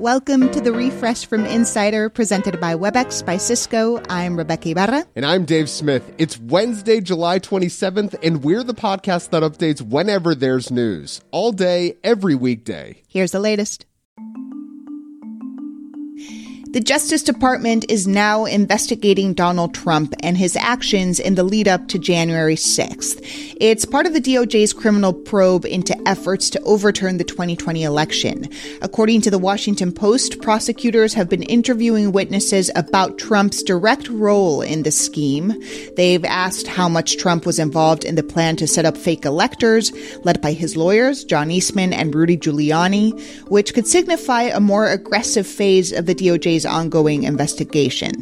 Welcome to the Refresh from Insider, presented by Webex by Cisco. I'm Rebecca Ibarra. And I'm Dave Smith. It's Wednesday, July 27th, and we're the podcast that updates whenever there's news. All day, every weekday. Here's the latest. The Justice Department is now investigating Donald Trump and his actions in the lead up to January 6th. It's part of the DOJ's criminal probe into efforts to overturn the 2020 election. According to the Washington Post, prosecutors have been interviewing witnesses about Trump's direct role in the scheme. They've asked how much Trump was involved in the plan to set up fake electors, led by his lawyers, John Eastman and Rudy Giuliani, which could signify a more aggressive phase of the DOJ's ongoing investigation.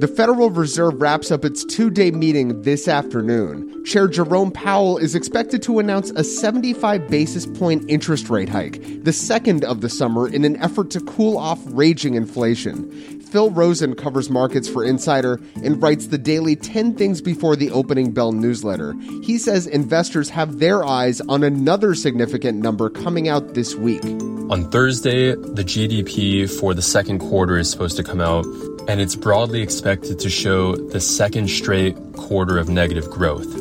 The Federal Reserve wraps up its two-day meeting this afternoon. Chair Jerome Powell is expected to announce a 75 basis point interest rate hike, the second of the summer, in an effort to cool off raging inflation. Phil Rosen covers markets for Insider and writes the daily 10 Things Before the Opening Bell newsletter. He says investors have their eyes on another significant number coming out this week. On Thursday, the GDP for the second quarter is supposed to come out, and it's broadly expected to show the second straight quarter of negative growth.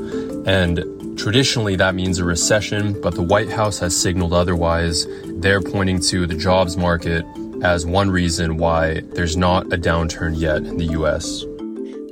And traditionally, that means a recession, but the White House has signaled otherwise. They're pointing to the jobs market as one reason why there's not a downturn yet in the U.S.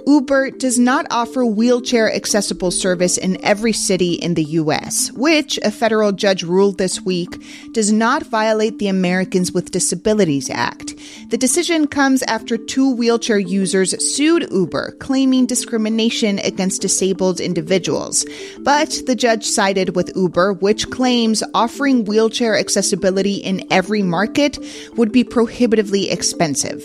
Uber does not offer wheelchair-accessible service in every city in the U.S., which, a federal judge ruled this week, does not violate the Americans with Disabilities Act. The decision comes after two wheelchair users sued Uber, claiming discrimination against disabled individuals. But the judge sided with Uber, which claims offering wheelchair accessibility in every market would be prohibitively expensive.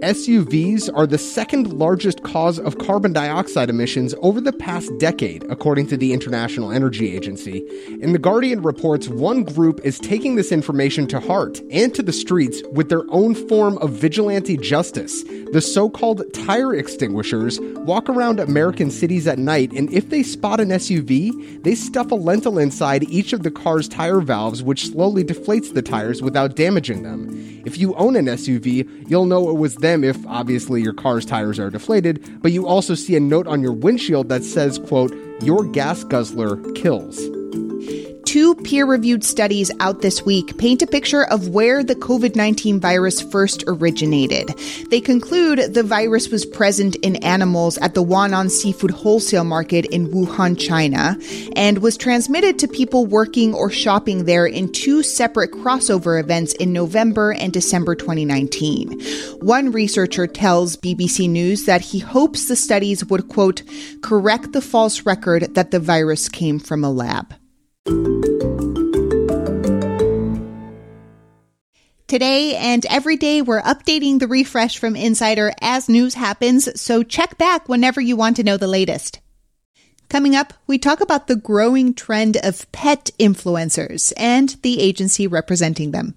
SUVs are the second largest cause of carbon dioxide emissions over the past decade, according to the International Energy Agency. And The Guardian reports one group is taking this information to heart and to the streets with their own form of vigilante justice. The so-called Tyre Extinguishers walk around American cities at night, and if they spot an SUV, they stuff a lentil inside each of the car's tire valves, which slowly deflates the tires without damaging them. If you own an SUV, you'll know it was then if obviously your car's tires are deflated, but you also see a note on your windshield that says, quote, "Your gas guzzler kills." Two peer-reviewed studies out this week paint a picture of where the COVID-19 virus first originated. They conclude the virus was present in animals at the Huanan Seafood Wholesale Market in Wuhan, China, and was transmitted to people working or shopping there in two separate crossover events in November and December 2019. One researcher tells BBC News that he hopes the studies would, quote, "correct the false record that the virus came from a lab." Today and every day, we're updating the Refresh from Insider as news happens, so check back whenever you want to know the latest. Coming up, we talk about the growing trend of pet influencers and the agency representing them.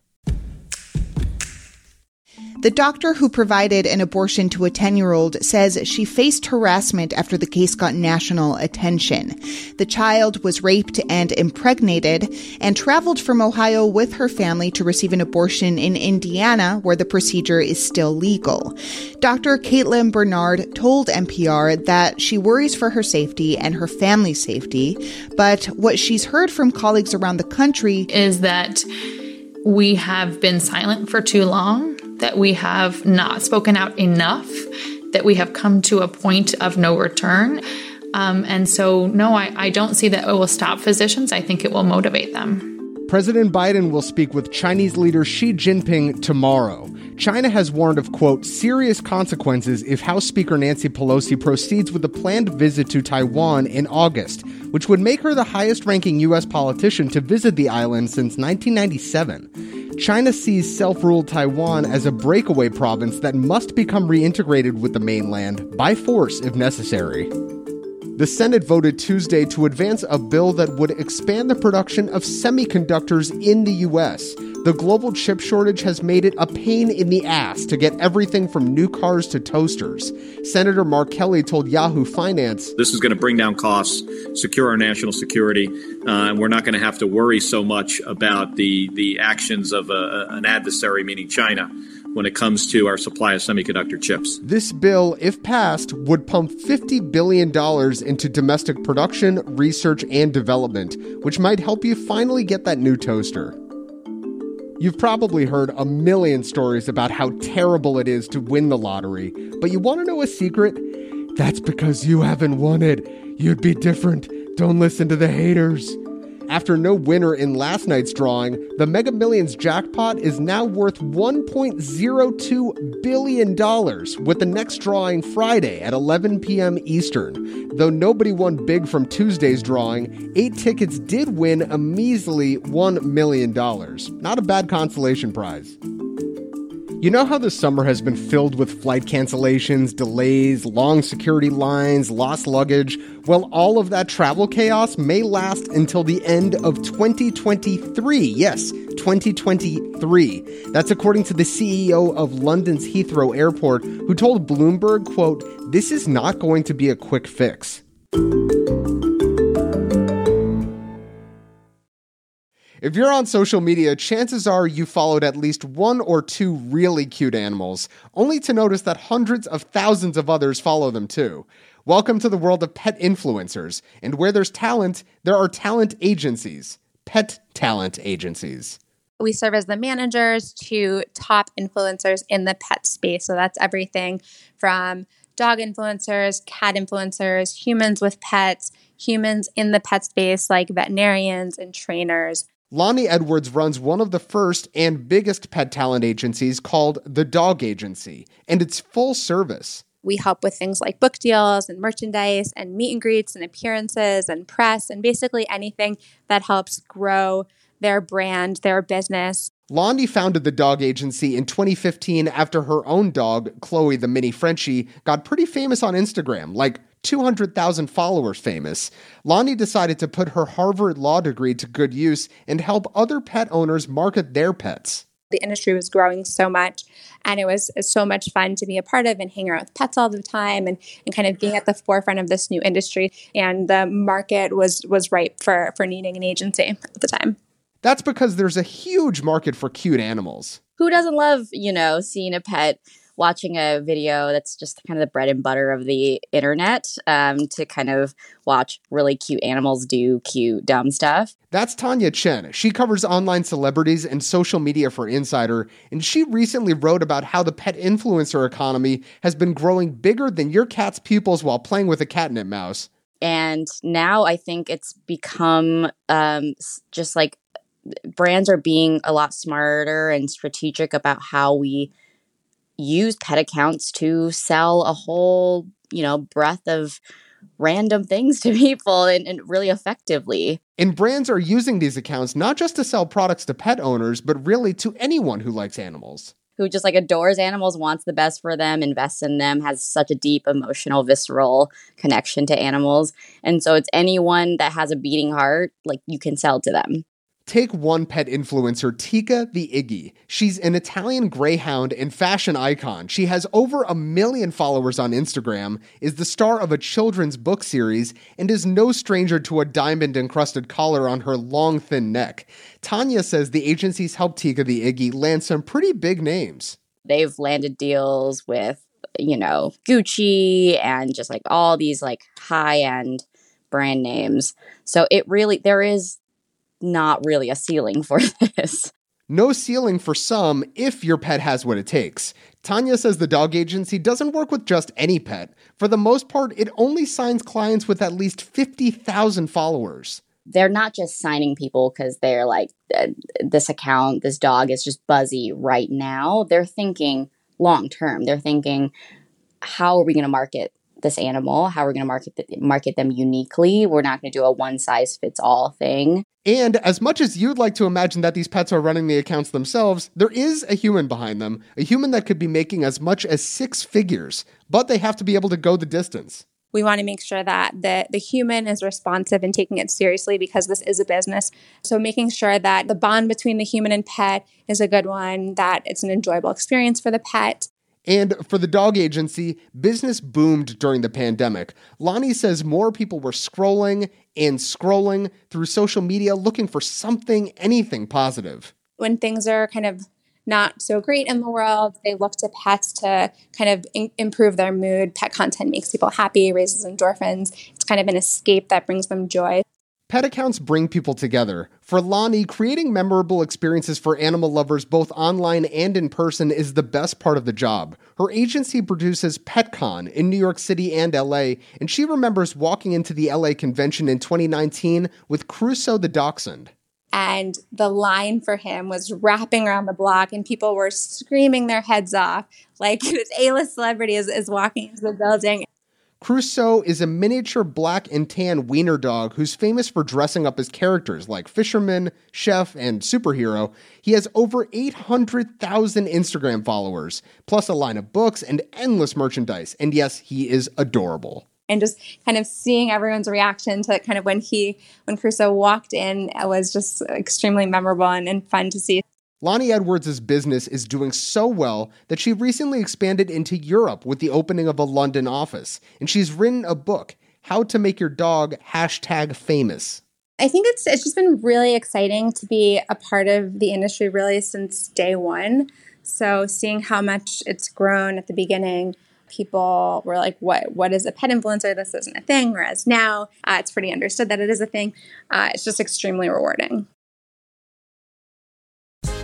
The doctor who provided an abortion to a 10-year-old says she faced harassment after the case got national attention. The child was raped and impregnated and traveled from Ohio with her family to receive an abortion in Indiana, where the procedure is still legal. Dr. Caitlin Bernard told NPR that she worries for her safety and her family's safety, but what she's heard from colleagues around the country is that we have been silent for too long, that we have not spoken out enough, that we have come to a point of no return. And so, no, I don't see that it will stop physicians. I think it will motivate them. President Biden will speak with Chinese leader Xi Jinping tomorrow. China has warned of, quote, "serious consequences" if House Speaker Nancy Pelosi proceeds with a planned visit to Taiwan in August, which would make her the highest-ranking U.S. politician to visit the island since 1997. China sees self-ruled Taiwan as a breakaway province that must become reintegrated with the mainland by force if necessary. The Senate voted Tuesday to advance a bill that would expand the production of semiconductors in the U.S. The global chip shortage has made it a pain in the ass to get everything from new cars to toasters. Senator Mark Kelly told Yahoo Finance, "This is going to bring down costs, secure our national security, and we're not going to have to worry so much about the actions of an adversary, meaning China, when it comes to our supply of semiconductor chips." This bill, if passed, would pump $50 billion into domestic production, research, and development, which might help you finally get that new toaster. You've probably heard a million stories about how terrible it is to win the lottery, but you want to know a secret? That's because you haven't won it. You'd be different. Don't listen to the haters. After no winner in last night's drawing, the Mega Millions jackpot is now worth $1.02 billion, with the next drawing Friday at 11 p.m. Eastern. Though nobody won big from Tuesday's drawing, 8 tickets did win a measly $1 million. Not a bad consolation prize. You know how this summer has been filled with flight cancellations, delays, long security lines, lost luggage? Well, all of that travel chaos may last until the end of 2023. Yes, 2023. That's according to the CEO of London's Heathrow Airport, who told Bloomberg, quote, "This is not going to be a quick fix." If you're on social media, chances are you followed at least one or two really cute animals, only to notice that hundreds of thousands of others follow them too. Welcome to the world of pet influencers, and where there's talent, there are talent agencies, pet talent agencies. We serve as the managers to top influencers in the pet space. So that's everything from dog influencers, cat influencers, humans with pets, humans in the pet space like veterinarians and trainers. Lonnie Edwards runs one of the first and biggest pet talent agencies called The Dog Agency, and it's full service. We help with things like book deals and merchandise and meet and greets and appearances and press and basically anything that helps grow their brand, their business. Lonnie founded The Dog Agency in 2015 after her own dog, Chloe the Mini Frenchie, got pretty famous on Instagram, like 200,000 followers famous. Lonnie decided to put her Harvard law degree to good use and help other pet owners market their pets. The industry was growing so much, and it was so much fun to be a part of and hang around with pets all the time and kind of being at the forefront of this new industry. And the market was ripe for needing an agency at the time. That's because there's a huge market for cute animals. Who doesn't love, seeing a pet? Watching a video that's just kind of the bread and butter of the internet to kind of watch really cute animals do cute, dumb stuff. That's Tanya Chen. She covers online celebrities and social media for Insider, and she recently wrote about how the pet influencer economy has been growing bigger than your cat's pupils while playing with a catnip mouse. And now I think it's become just like brands are being a lot smarter and strategic about how we use pet accounts to sell a whole, breadth of random things to people and really effectively. And brands are using these accounts not just to sell products to pet owners, but really to anyone who likes animals. Who just like adores animals, wants the best for them, invests in them, has such a deep emotional, visceral connection to animals. And so it's anyone that has a beating heart, like you can sell to them. Take one pet influencer, Tika the Iggy. She's an Italian greyhound and fashion icon. She has over 1 million followers on Instagram, is the star of a children's book series, and is no stranger to a diamond-encrusted collar on her long, thin neck. Tanya says the agency's helped Tika the Iggy land some pretty big names. They've landed deals with, Gucci and just like all these like high-end brand names. So it really, there is not really a ceiling for this. No ceiling for some if your pet has what it takes. Tanya says the Dog Agency doesn't work with just any pet. For the most part, it only signs clients with at least 50,000 followers. They're not just signing people because they're like, this account, this dog is just buzzy right now. They're thinking long term. They're thinking, how are we going to market this animal? How we're going to market them uniquely? We're not going to do a one-size-fits-all thing. And as much as you'd like to imagine that these pets are running the accounts themselves, there is a human behind them, a human that could be making as much as six figures, but they have to be able to go the distance. We want to make sure that the human is responsive and taking it seriously, because this is a business. So making sure that the bond between the human and pet is a good one, that it's an enjoyable experience for the pet. And for the dog agency, business boomed during the pandemic. Lonnie says more people were scrolling through social media looking for something, anything positive. When things are kind of not so great in the world, they look to pets to kind of improve their mood. Pet content makes people happy, raises endorphins. It's kind of an escape that brings them joy. Pet accounts bring people together. For Lonnie, creating memorable experiences for animal lovers both online and in person is the best part of the job. Her agency produces PetCon in New York City and LA, and she remembers walking into the LA convention in 2019 with Crusoe the Dachshund. And the line for him was wrapping around the block, and people were screaming their heads off like this A-list celebrity is walking into the building. Crusoe is a miniature black and tan wiener dog who's famous for dressing up as characters like fisherman, chef, and superhero. He has over 800,000 Instagram followers, plus a line of books and endless merchandise. And yes, he is adorable. And just kind of seeing everyone's reaction to kind of when Crusoe walked in, it was just extremely memorable and fun to see. Lonnie Edwards' business is doing so well that she recently expanded into Europe with the opening of a London office. And she's written a book, How to Make Your Dog #Famous. I think it's just been really exciting to be a part of the industry really since day one. So seeing how much it's grown at the beginning, people were like, what is a pet influencer? This isn't a thing. Whereas now it's pretty understood that it is a thing. It's just extremely rewarding.